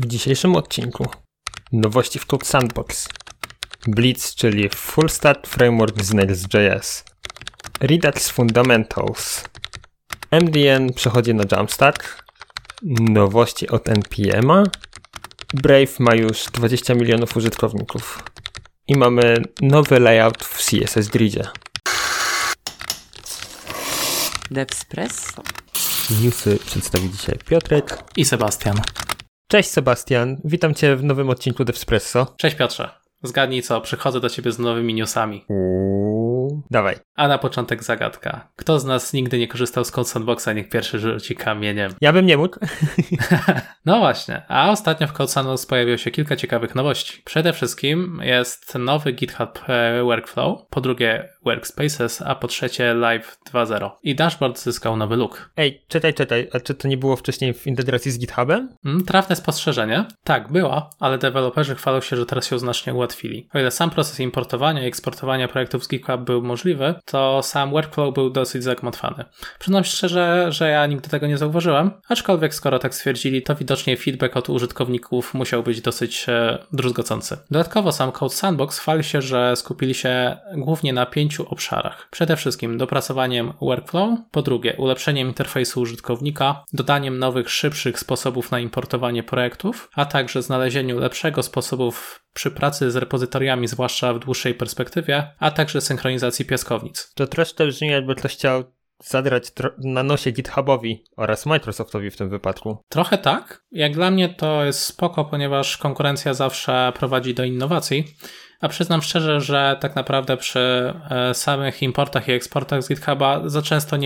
W dzisiejszym odcinku nowości w CodeSandbox, Blitz, czyli Full Stack Framework z Next.js, Redux Fundamentals, MDN przechodzi na JAMstack, nowości od NPM-a, Brave ma już 20 milionów użytkowników i mamy nowy layout w CSS Gridzie. Devspresso. Newsy przedstawi dzisiaj Piotrek i Sebastian. Cześć Sebastian, witam Cię w nowym odcinku Devspresso. Cześć Piotrze, zgadnij co, przychodzę do Ciebie z nowymi newsami. Dawaj. A na początek zagadka. Kto z nas nigdy nie korzystał z CodeSandboxa, niech pierwszy rzuci kamieniem. Ja bym nie mógł. No właśnie, a ostatnio w CodeSandbox pojawiło się kilka ciekawych nowości. Przede wszystkim jest nowy GitHub Workflow, po drugie Workspaces, a po trzecie Live 2.0. I dashboard zyskał nowy look. Ej, czytaj, a czy to nie było wcześniej w integracji z GitHubem? Trafne spostrzeżenie. Tak, była, ale deweloperzy chwalą się, że teraz ją znacznie ułatwili. O ile sam proces importowania i eksportowania projektów z GitHub był możliwy, to sam workflow był dosyć zagmatwany. Przyznam szczerze, że ja nigdy tego nie zauważyłem, aczkolwiek skoro tak stwierdzili, to widocznie feedback od użytkowników musiał być dosyć druzgocący. Dodatkowo sam CodeSandbox chwali się, że skupili się głównie na 5 obszarach. Przede wszystkim dopracowaniem workflow, po drugie ulepszeniem interfejsu użytkownika, dodaniem nowych, szybszych sposobów na importowanie projektów, a także znalezieniu lepszego sposobu przy pracy z repozytoriami, zwłaszcza w dłuższej perspektywie, a także synchronizacji piaskownic. To troszkę brzmi, jakby ktoś chciał zadrać na nosie GitHubowi oraz Microsoftowi w tym wypadku. Trochę tak. Jak dla mnie to jest spoko, ponieważ konkurencja zawsze prowadzi do innowacji. A przyznam szczerze, że tak naprawdę przy samych importach i eksportach z GitHuba za często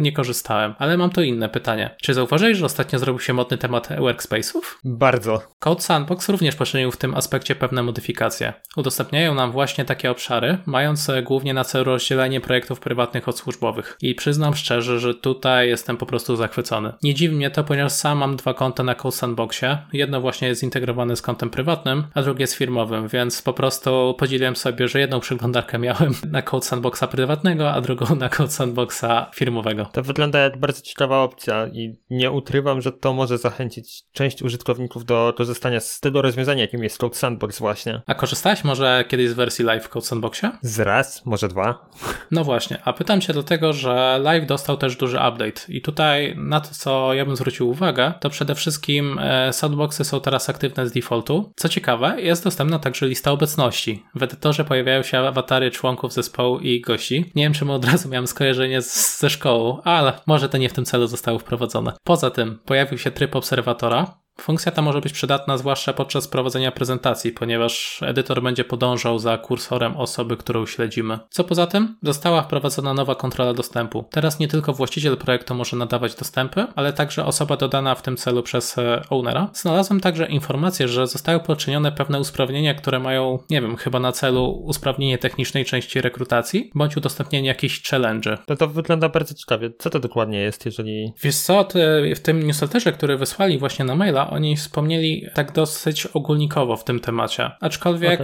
nie korzystałem. Ale mam tu inne pytanie. Czy zauważyłeś, że ostatnio zrobił się modny temat workspace'ów? Bardzo. CodeSandbox również poczynił w tym aspekcie pewne modyfikacje. Udostępniają nam właśnie takie obszary, mające głównie na celu rozdzielenie projektów prywatnych od służbowych. I przyznam szczerze, że tutaj jestem po prostu zachwycony. Nie dziwi mnie to, ponieważ sam mam 2 konta na CodeSandboxie. Jedno właśnie jest zintegrowane z kontem prywatnym, a drugie z firmowym, więc po prostu podzieliłem sobie, że jedną przeglądarkę miałem na CodeSandboxa prywatnego, a drugą na CodeSandboxa firmowego. To wygląda jak bardzo ciekawa opcja i nie ukrywam, że to może zachęcić część użytkowników do korzystania z tego rozwiązania, jakim jest CodeSandbox właśnie. A korzystałeś może kiedyś z wersji live w CodeSandboxie? Zraz, może 2. No właśnie, a pytam się dlatego, że live dostał też duży update i tutaj na to, co ja bym zwrócił uwagę, to przede wszystkim sandboxy są teraz aktywne z defaultu. Co ciekawe, jest dostępna także lista obecności. W edytorze pojawiają się awatary członków zespołu i gości. Nie wiem, czemu od razu miałem skojarzenie ze szkołą, ale może to nie w tym celu zostało wprowadzone. Poza tym pojawił się tryb obserwatora. Funkcja ta może być przydatna zwłaszcza podczas prowadzenia prezentacji, ponieważ edytor będzie podążał za kursorem osoby, którą śledzimy. Co poza tym? Została wprowadzona nowa kontrola dostępu. Teraz nie tylko właściciel projektu może nadawać dostępy, ale także osoba dodana w tym celu przez ownera. Znalazłem także informację, że zostały poczynione pewne usprawnienia, które mają, nie wiem, chyba na celu usprawnienie technicznej części rekrutacji, bądź udostępnienie jakichś challenge'y. To wygląda bardzo ciekawie. Co to dokładnie jest, jeżeli... Wiesz co, w tym newsletterze, który wysłali właśnie na maila, oni wspomnieli tak dosyć ogólnikowo w tym temacie. Aczkolwiek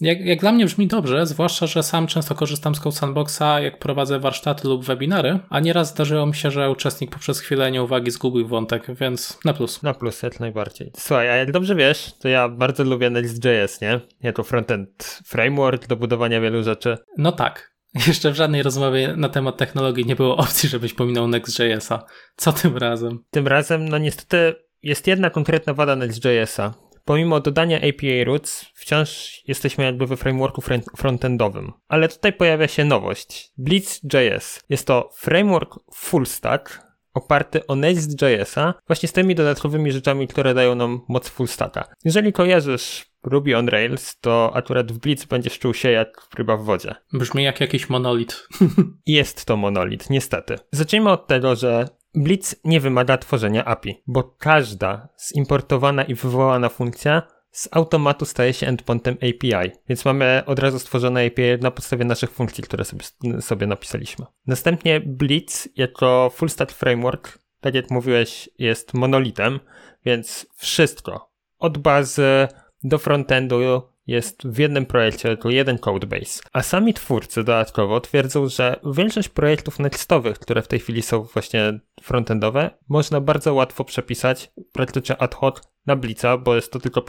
jak dla mnie brzmi dobrze, zwłaszcza, że sam często korzystam z CodeSandboxa, jak prowadzę warsztaty lub webinary, a nieraz zdarzyło mi się, że uczestnik poprzez chwilę nieuwagi zgubił wątek, więc na plus. Na plus, jak najbardziej. Słuchaj, a jak dobrze wiesz, to ja bardzo lubię Next.js, nie? Jako frontend framework do budowania wielu rzeczy. No tak. Jeszcze w żadnej rozmowie na temat technologii nie było opcji, żebyś pominął Next.js-a. Co tym razem? Tym razem, no niestety... Jest jedna konkretna wada Next.js-a. Pomimo dodania API Roots, wciąż jesteśmy jakby we frameworku frontendowym. Ale tutaj pojawia się nowość. Blitz.js. Jest to framework full stack oparty o Next.js-a, właśnie z tymi dodatkowymi rzeczami, które dają nam moc full stacka. Jeżeli kojarzysz Ruby on Rails, to akurat w Blitz będziesz czuł się jak ryba w wodzie. Brzmi jak jakiś monolit. Jest to monolit, niestety. Zacznijmy od tego, że Blitz nie wymaga tworzenia API, bo każda zimportowana i wywołana funkcja z automatu staje się endpointem API, więc mamy od razu stworzone API na podstawie naszych funkcji, które sobie napisaliśmy. Następnie Blitz jako full stack framework, tak jak mówiłeś, jest monolitem, więc wszystko od bazy do frontendu jest w jednym projekcie, to jeden codebase. A sami twórcy dodatkowo twierdzą, że większość projektów nextowych, które w tej chwili są właśnie frontendowe, można bardzo łatwo przepisać praktycznie ad hoc na Blitza, bo jest to tylko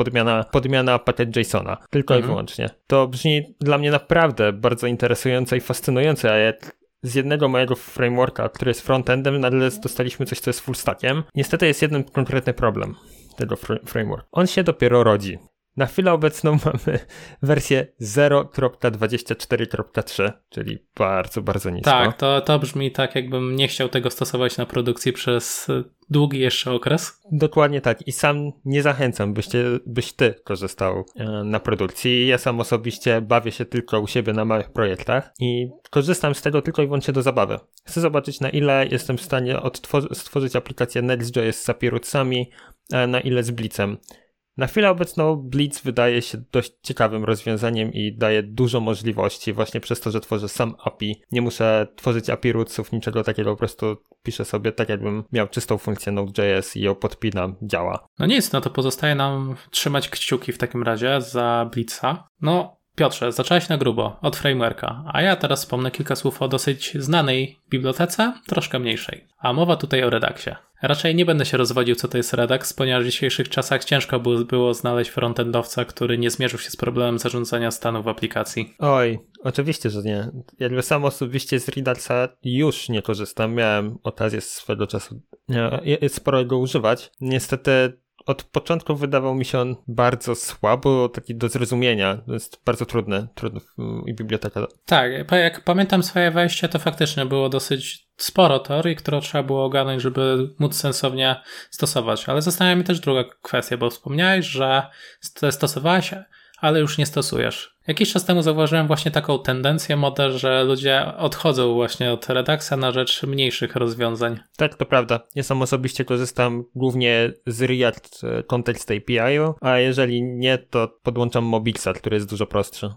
podmiana pakiet JSON-a, tylko i wyłącznie. To brzmi dla mnie naprawdę bardzo interesujące i fascynujące, a jak z jednego mojego frameworka, który jest frontendem, nagle dostaliśmy coś, co jest full stackiem. Niestety jest jeden konkretny problem tego frameworku. On się dopiero rodzi. Na chwilę obecną mamy wersję 0.24.3, czyli bardzo, bardzo nisko. Tak, to brzmi tak, jakbym nie chciał tego stosować na produkcji przez długi jeszcze okres. Dokładnie tak i sam nie zachęcam, byś ty korzystał na produkcji. Ja sam osobiście bawię się tylko u siebie na małych projektach i korzystam z tego tylko i wyłącznie do zabawy. Chcę zobaczyć, na ile jestem w stanie stworzyć aplikację Next.js z API rootsami, na ile z Blitzem. Na chwilę obecną Blitz wydaje się dość ciekawym rozwiązaniem i daje dużo możliwości właśnie przez to, że tworzę sam API. Nie muszę tworzyć API rootsów, niczego takiego, po prostu piszę sobie tak, jakbym miał czystą funkcję Node.js i ją podpinam, działa. No nic, no to pozostaje nam trzymać kciuki w takim razie za Blitza. No Piotrze, zacząłeś na grubo, od frameworka, a ja teraz wspomnę kilka słów o dosyć znanej bibliotece, troszkę mniejszej. A mowa tutaj o Reduxie. Raczej nie będę się rozwodził, co to jest Redux, ponieważ w dzisiejszych czasach ciężko było znaleźć frontendowca, który nie zmierzył się z problemem zarządzania stanu w aplikacji. Oj, oczywiście, że nie. Ja sam osobiście z Reduxa już nie korzystam, miałem okazję swego czasu sporo go używać. Niestety od początku wydawał mi się on bardzo słabo, taki do zrozumienia. To jest bardzo trudny i biblioteka. Tak, jak pamiętam swoje wejście, to faktycznie było dosyć sporo teorii, które trzeba było ogarnąć, żeby móc sensownie stosować. Ale zastanawia mnie też druga kwestia, bo wspomniałeś, że stosowałeś, ale już nie stosujesz. Jakiś czas temu zauważyłem właśnie taką tendencję, modę, że ludzie odchodzą właśnie od Reduxa na rzecz mniejszych rozwiązań. Tak, to prawda. Ja sam osobiście korzystam głównie z React Context API, a jeżeli nie, to podłączam Mobxa, który jest dużo prostszy.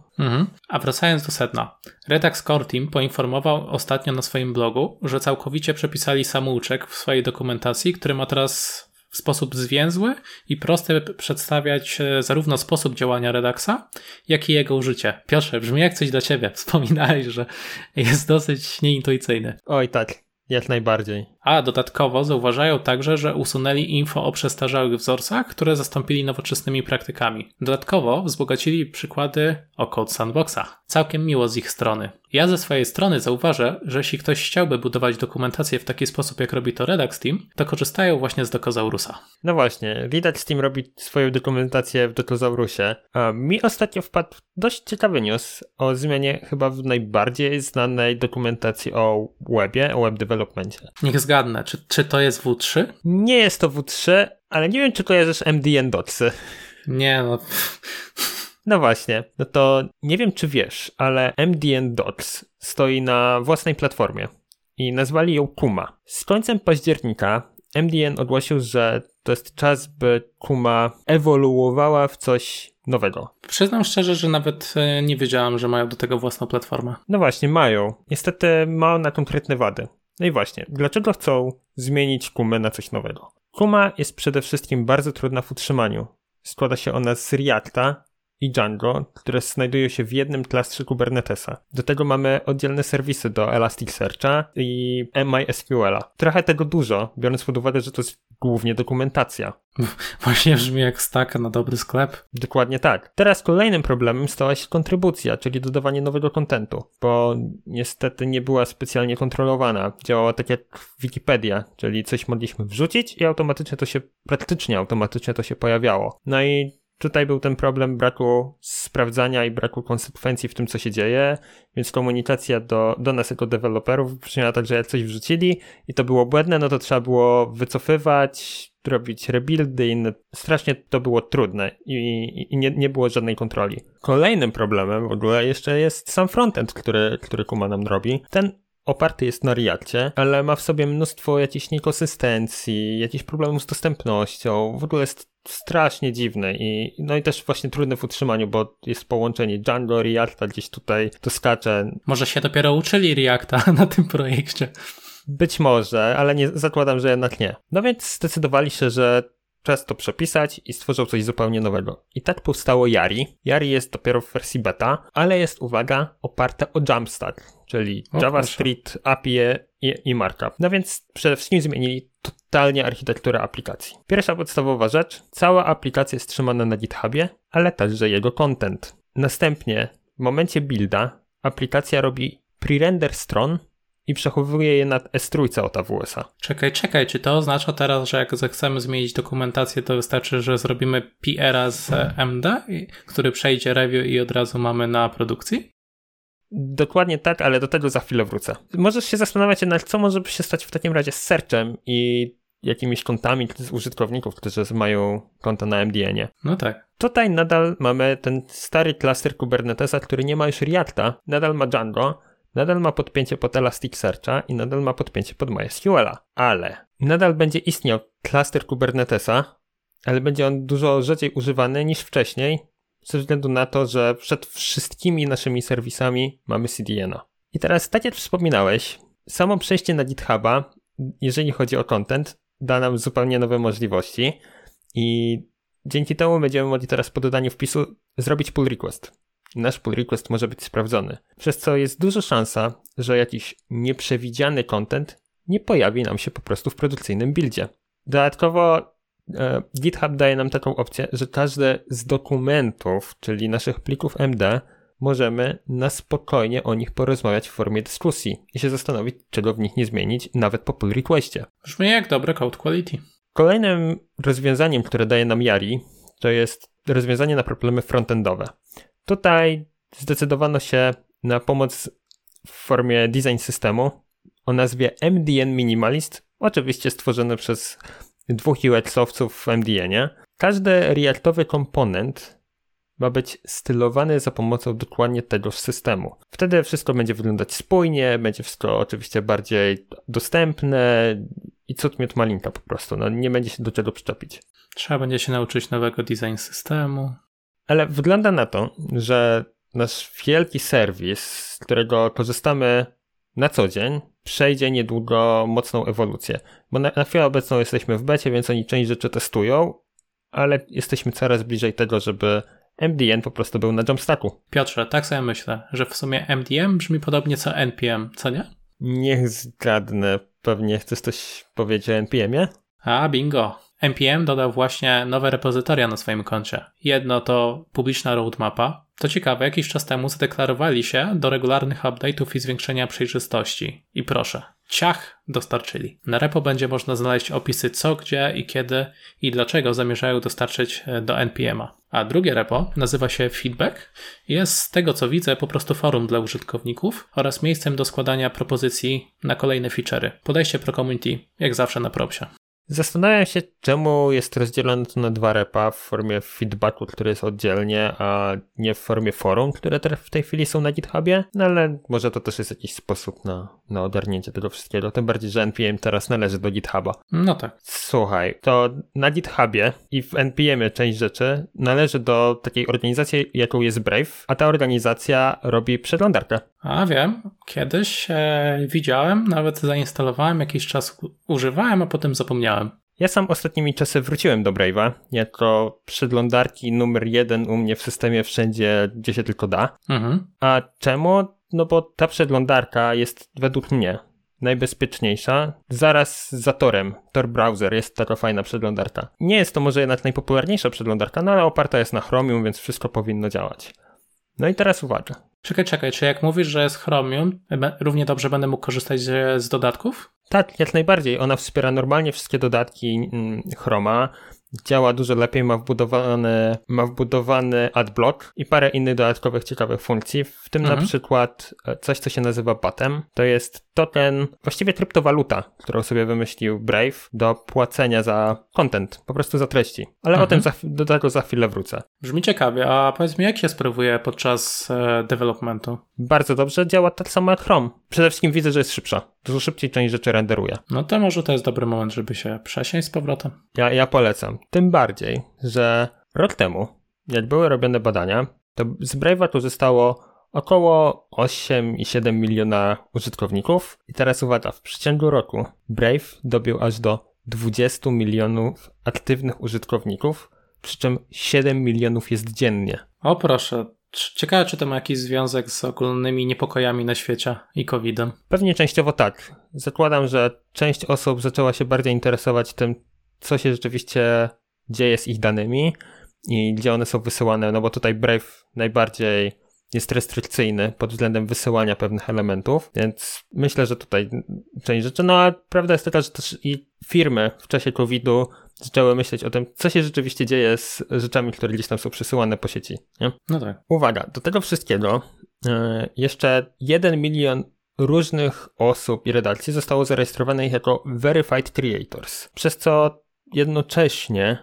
A wracając do sedna. Redux Core Team poinformował ostatnio na swoim blogu, że całkowicie przepisali samouczek w swojej dokumentacji, który ma teraz w sposób zwięzły i prosty przedstawiać zarówno sposób działania Reduxa, jak i jego użycie. Piotrze, brzmi jak coś dla ciebie. Wspominałeś, że jest dosyć nieintuicyjny. Oj tak, jak najbardziej. A dodatkowo zauważają także, że usunęli info o przestarzałych wzorcach, które zastąpili nowoczesnymi praktykami. Dodatkowo wzbogacili przykłady o CodeSandboxa. Całkiem miło z ich strony. Ja ze swojej strony zauważę, że jeśli ktoś chciałby budować dokumentację w taki sposób, jak robi to Redux Team, to korzystają właśnie z Docusaurusa. No właśnie, Redux Team robi swoją dokumentację w Docusaurusie. A mi ostatnio wpadł dość ciekawy news o zmianie chyba w najbardziej znanej dokumentacji o webie, o web developmentie. Niech zgadnę, czy to jest W3? Nie jest to W3, ale nie wiem, czy kojarzysz MDN dotsy. Nie, no... No właśnie, no to nie wiem, czy wiesz, ale MDN Dots stoi na własnej platformie i nazwali ją Kuma. Z końcem października MDN ogłosił, że to jest czas, by Kuma ewoluowała w coś nowego. Przyznam szczerze, że nawet nie wiedziałem, że mają do tego własną platformę. No właśnie, mają. Niestety ma ona konkretne wady. No i właśnie, dlaczego chcą zmienić Kumę na coś nowego? Kuma jest przede wszystkim bardzo trudna w utrzymaniu. Składa się ona z Reacta i Django, które znajdują się w jednym klastrze Kubernetesa. Do tego mamy oddzielne serwisy do Elasticsearcha i MySQL-a. Trochę tego dużo, biorąc pod uwagę, że to jest głównie dokumentacja. Właśnie brzmi jak stack na dobry sklep. Dokładnie tak. Teraz kolejnym problemem stała się kontrybucja, czyli dodawanie nowego kontentu, bo niestety nie była specjalnie kontrolowana. Działała tak jak Wikipedia, czyli coś mogliśmy wrzucić i praktycznie automatycznie to się pojawiało. No i tutaj był ten problem braku sprawdzania i braku konsekwencji w tym, co się dzieje, więc komunikacja do nas jako deweloperów brzmiała tak, że jak coś wrzucili i to było błędne, no to trzeba było wycofywać, robić rebuildy i inne. Strasznie to było trudne i nie było żadnej kontroli. Kolejnym problemem w ogóle jeszcze jest sam frontend, który Kuma nam robi. Ten oparty jest na Reactie, ale ma w sobie mnóstwo jakichś niekonsystencji, jakichś problemów z dostępnością, w ogóle jest strasznie dziwny i no i też właśnie trudny w utrzymaniu, bo jest połączenie Django, Reacta, gdzieś tutaj to skacze. Może się dopiero uczyli Reacta na tym projekcie. Być może, ale nie, zakładam, że jednak nie. No więc zdecydowali się, że Czas to przepisać i stworzył coś zupełnie nowego. I tak powstało Yari. Yari jest dopiero w wersji beta, ale jest, uwaga, oparte o JAMstack, czyli JavaScript, API i markup. No więc przede wszystkim zmienili totalnie architekturę aplikacji. Pierwsza podstawowa rzecz, cała aplikacja jest trzymana na GitHubie, ale także jego content. Następnie w momencie builda aplikacja robi pre-render stron i przechowuje je na S3 od AWS-a. Czekaj, czy to oznacza teraz, że jak zechcemy zmienić dokumentację, to wystarczy, że zrobimy PR-a z MD, który przejdzie review i od razu mamy na produkcji? Dokładnie tak, ale do tego za chwilę wrócę. Możesz się zastanawiać jednak, co może się stać w takim razie z searchem i jakimiś kontami z użytkowników, którzy mają konto na MDN-ie. No tak. Tutaj nadal mamy ten stary klaster Kubernetesa, który nie ma już Reacta, nadal ma Django, nadal ma podpięcie pod Elasticsearcha i nadal ma podpięcie pod MySQL-a, ale nadal będzie istniał klaster Kubernetesa, ale będzie on dużo rzadziej używany niż wcześniej, ze względu na to, że przed wszystkimi naszymi serwisami mamy CDN-a. I teraz, tak jak wspominałeś, samo przejście na GitHuba, jeżeli chodzi o content, da nam zupełnie nowe możliwości i dzięki temu będziemy mogli teraz po dodaniu wpisu zrobić pull request. Nasz pull request może być sprawdzony, przez co jest duża szansa, że jakiś nieprzewidziany content nie pojawi nam się po prostu w produkcyjnym buildzie. Dodatkowo GitHub daje nam taką opcję, że każdy z dokumentów, czyli naszych plików MD, możemy na spokojnie o nich porozmawiać w formie dyskusji i się zastanowić, czego w nich nie zmienić, nawet po pull requestie. Brzmi jak dobre code quality. Kolejnym rozwiązaniem, które daje nam Yari, to jest rozwiązanie na problemy frontendowe. Tutaj zdecydowano się na pomoc w formie design systemu o nazwie MDN Minimalist, oczywiście stworzony przez dwóch UX-owców w MDN-ie. Każdy reactowy komponent ma być stylowany za pomocą dokładnie tegoż systemu. Wtedy wszystko będzie wyglądać spójnie, będzie wszystko oczywiście bardziej dostępne i cud miód malinka po prostu, no nie będzie się do czego przyczepić. Trzeba będzie się nauczyć nowego design systemu. Ale wygląda na to, że nasz wielki serwis, z którego korzystamy na co dzień, przejdzie niedługo mocną ewolucję. Bo na chwilę obecną jesteśmy w becie, więc oni część rzeczy testują, ale jesteśmy coraz bliżej tego, żeby MDN po prostu był na JAMstacku. Piotrze, tak sobie myślę, że w sumie MDN brzmi podobnie co NPM, co nie? Niech zgadnę, pewnie chcesz coś powiedzieć o NPM-ie? A, bingo. NPM dodał właśnie nowe repozytoria na swoim koncie. Jedno to publiczna roadmapa. To ciekawe, jakiś czas temu zadeklarowali się do regularnych update'ów i zwiększenia przejrzystości. I proszę, ciach, dostarczyli. Na repo będzie można znaleźć opisy co, gdzie i kiedy i dlaczego zamierzają dostarczyć do NPM-a. A drugie repo nazywa się Feedback. Jest, z tego co widzę, po prostu forum dla użytkowników oraz miejscem do składania propozycji na kolejne feature'y. Podejście pro-community, jak zawsze na propsie. Zastanawiam się, czemu jest rozdzielone to na dwa repa w formie feedbacku, który jest oddzielnie, a nie w formie forum, które teraz w tej chwili są na GitHubie, no ale może to też jest jakiś sposób na ogarnięcie tego wszystkiego, tym bardziej, że NPM teraz należy do GitHuba. No tak. Słuchaj, to na GitHubie i w NPM-ie część rzeczy należy do takiej organizacji, jaką jest Brave, a ta organizacja robi przeglądarkę. A wiem, kiedyś widziałem, nawet zainstalowałem, jakiś czas używałem, a potem zapomniałem. Ja sam ostatnimi czasy wróciłem do Brave'a jako przeglądarki numer 1 u mnie w systemie wszędzie, gdzie się tylko da. Mhm. A czemu? No bo ta przeglądarka jest według mnie najbezpieczniejsza, zaraz za Torem. Tor Browser jest taka fajna przeglądarka. Nie jest to może jednak najpopularniejsza przeglądarka, no ale oparta jest na Chromium, więc wszystko powinno działać. No i teraz uwaga. Czekaj, czy jak mówisz, że jest Chromium, równie dobrze będę mógł korzystać z dodatków? Tak, jak najbardziej. Ona wspiera normalnie wszystkie dodatki Chroma, działa dużo lepiej, ma wbudowany adblock i parę innych dodatkowych ciekawych funkcji, w tym na przykład coś, co się nazywa BAT-em. To jest token, właściwie kryptowaluta, którą sobie wymyślił Brave do płacenia za content, po prostu za treści. Ale o tym do tego za chwilę wrócę. Brzmi ciekawie, a powiedz mi, jak się sprawuje podczas developmentu? Bardzo dobrze, działa tak samo jak Chrome. Przede wszystkim widzę, że jest szybsza. Dużo szybciej część rzeczy renderuje. No to może to jest dobry moment, żeby się przesiąść z powrotem. Ja polecam. Tym bardziej, że rok temu, jak były robione badania, to z Brave'a korzystało około 8,7 miliona użytkowników. I teraz uwaga, w przeciągu roku Brave dobił aż do 20 milionów aktywnych użytkowników, przy czym 7 milionów jest dziennie. O proszę, ciekawe czy to ma jakiś związek z ogólnymi niepokojami na świecie i COVID-em. Pewnie częściowo tak. Zakładam, że część osób zaczęła się bardziej interesować tym, co się rzeczywiście dzieje z ich danymi i gdzie one są wysyłane, no bo tutaj Brave najbardziej jest restrykcyjny pod względem wysyłania pewnych elementów, więc myślę, że tutaj część rzeczy, no a prawda jest taka, że też i firmy w czasie COVID-u zaczęły myśleć o tym, co się rzeczywiście dzieje z rzeczami, które gdzieś tam są przesyłane po sieci. Nie? No tak. Uwaga, do tego wszystkiego jeszcze 1 milion różnych osób i redakcji zostało zarejestrowanych jako Verified Creators, przez co jednocześnie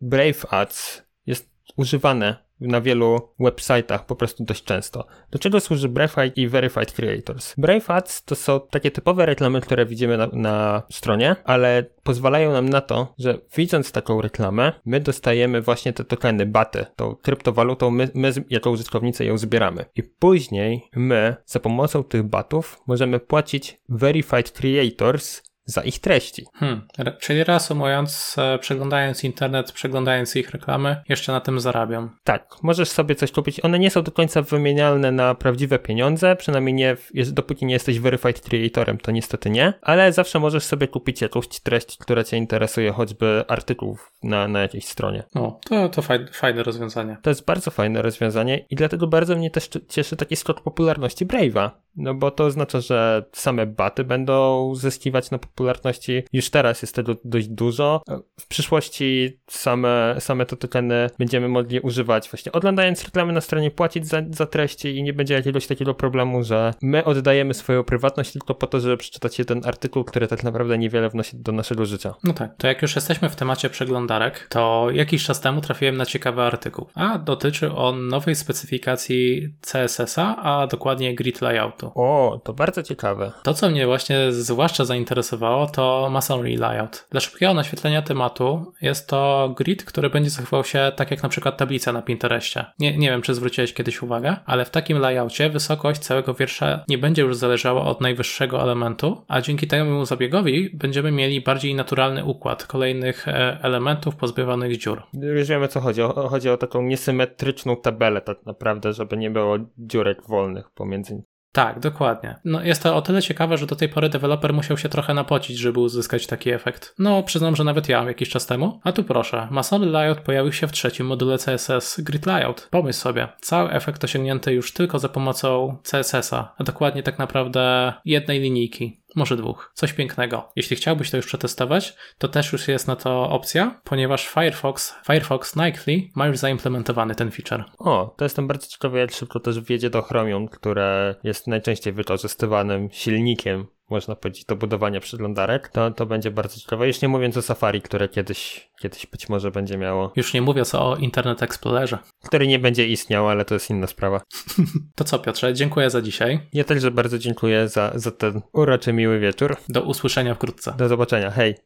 Brave Ads jest używane na wielu websitach po prostu dość często. Do czego służy Brave Ads i Verified Creators? Brave Ads to są takie typowe reklamy, które widzimy na stronie, ale pozwalają nam na to, że widząc taką reklamę, my dostajemy właśnie te tokeny, BATy, tą kryptowalutą, my jako użytkownicy ją zbieramy. I później my za pomocą tych BATów możemy płacić Verified Creators za ich treści. Czyli reasumując, przeglądając internet, przeglądając ich reklamy, jeszcze na tym zarabiam. Tak, możesz sobie coś kupić. One nie są do końca wymienialne na prawdziwe pieniądze, przynajmniej nie, dopóki nie jesteś Verified Creatorem, to niestety nie, ale zawsze możesz sobie kupić jakąś treść, która cię interesuje, choćby artykułów na jakiejś stronie. No, to fajne rozwiązanie. To jest bardzo fajne rozwiązanie i dlatego bardzo mnie też cieszy taki skok popularności Brave'a, no bo to oznacza, że same baty będą zyskiwać na popularności. Już teraz jest tego dość dużo. W przyszłości same te tokeny będziemy mogli używać właśnie oglądając reklamy na stronie, płacić za treści i nie będzie jakiegoś takiego problemu, że my oddajemy swoją prywatność tylko po to, żeby przeczytać jeden artykuł, który tak naprawdę niewiele wnosi do naszego życia. No tak, to jak już jesteśmy w temacie przeglądarek, to jakiś czas temu trafiłem na ciekawy artykuł, a dotyczy on nowej specyfikacji CSS-a, a dokładnie grid layoutu. O, to bardzo ciekawe. To, co mnie właśnie zwłaszcza zainteresowało, to masonry layout. Dla szybkiego naświetlenia tematu jest to grid, który będzie zachowywał się tak jak na przykład tablica na Pinterestie. Nie wiem, czy zwróciłeś kiedyś uwagę, ale w takim layoutie wysokość całego wiersza nie będzie już zależała od najwyższego elementu, a dzięki temu zabiegowi będziemy mieli bardziej naturalny układ kolejnych elementów pozbywanych dziur. Już wiemy, co chodzi. Chodzi o taką niesymetryczną tabelę tak naprawdę, żeby nie było dziurek wolnych pomiędzy. Tak, dokładnie. No jest to o tyle ciekawe, że do tej pory deweloper musiał się trochę napocić, żeby uzyskać taki efekt. No przyznam, że nawet ja jakiś czas temu. A tu proszę, masonry layout pojawił się w trzecim module CSS Grid Layout. Pomyśl sobie, cały efekt osiągnięty już tylko za pomocą CSS-a, a dokładnie tak naprawdę jednej linijki. Może dwóch. Coś pięknego. Jeśli chciałbyś to już przetestować, to też już jest na to opcja, ponieważ Firefox Nightly ma już zaimplementowany ten feature. O, to jestem bardzo ciekawy, jak szybko też wjedzie do Chromium, które jest najczęściej wykorzystywanym silnikiem, można powiedzieć, do budowania przeglądarek, to będzie bardzo ciekawe. Już nie mówiąc o Safari, które kiedyś być może będzie miało. Już nie mówiąc o Internet Explorerze. Który nie będzie istniał, ale to jest inna sprawa. To co, Piotrze, dziękuję za dzisiaj. Ja także bardzo dziękuję za ten uroczy, miły wieczór. Do usłyszenia wkrótce. Do zobaczenia, hej.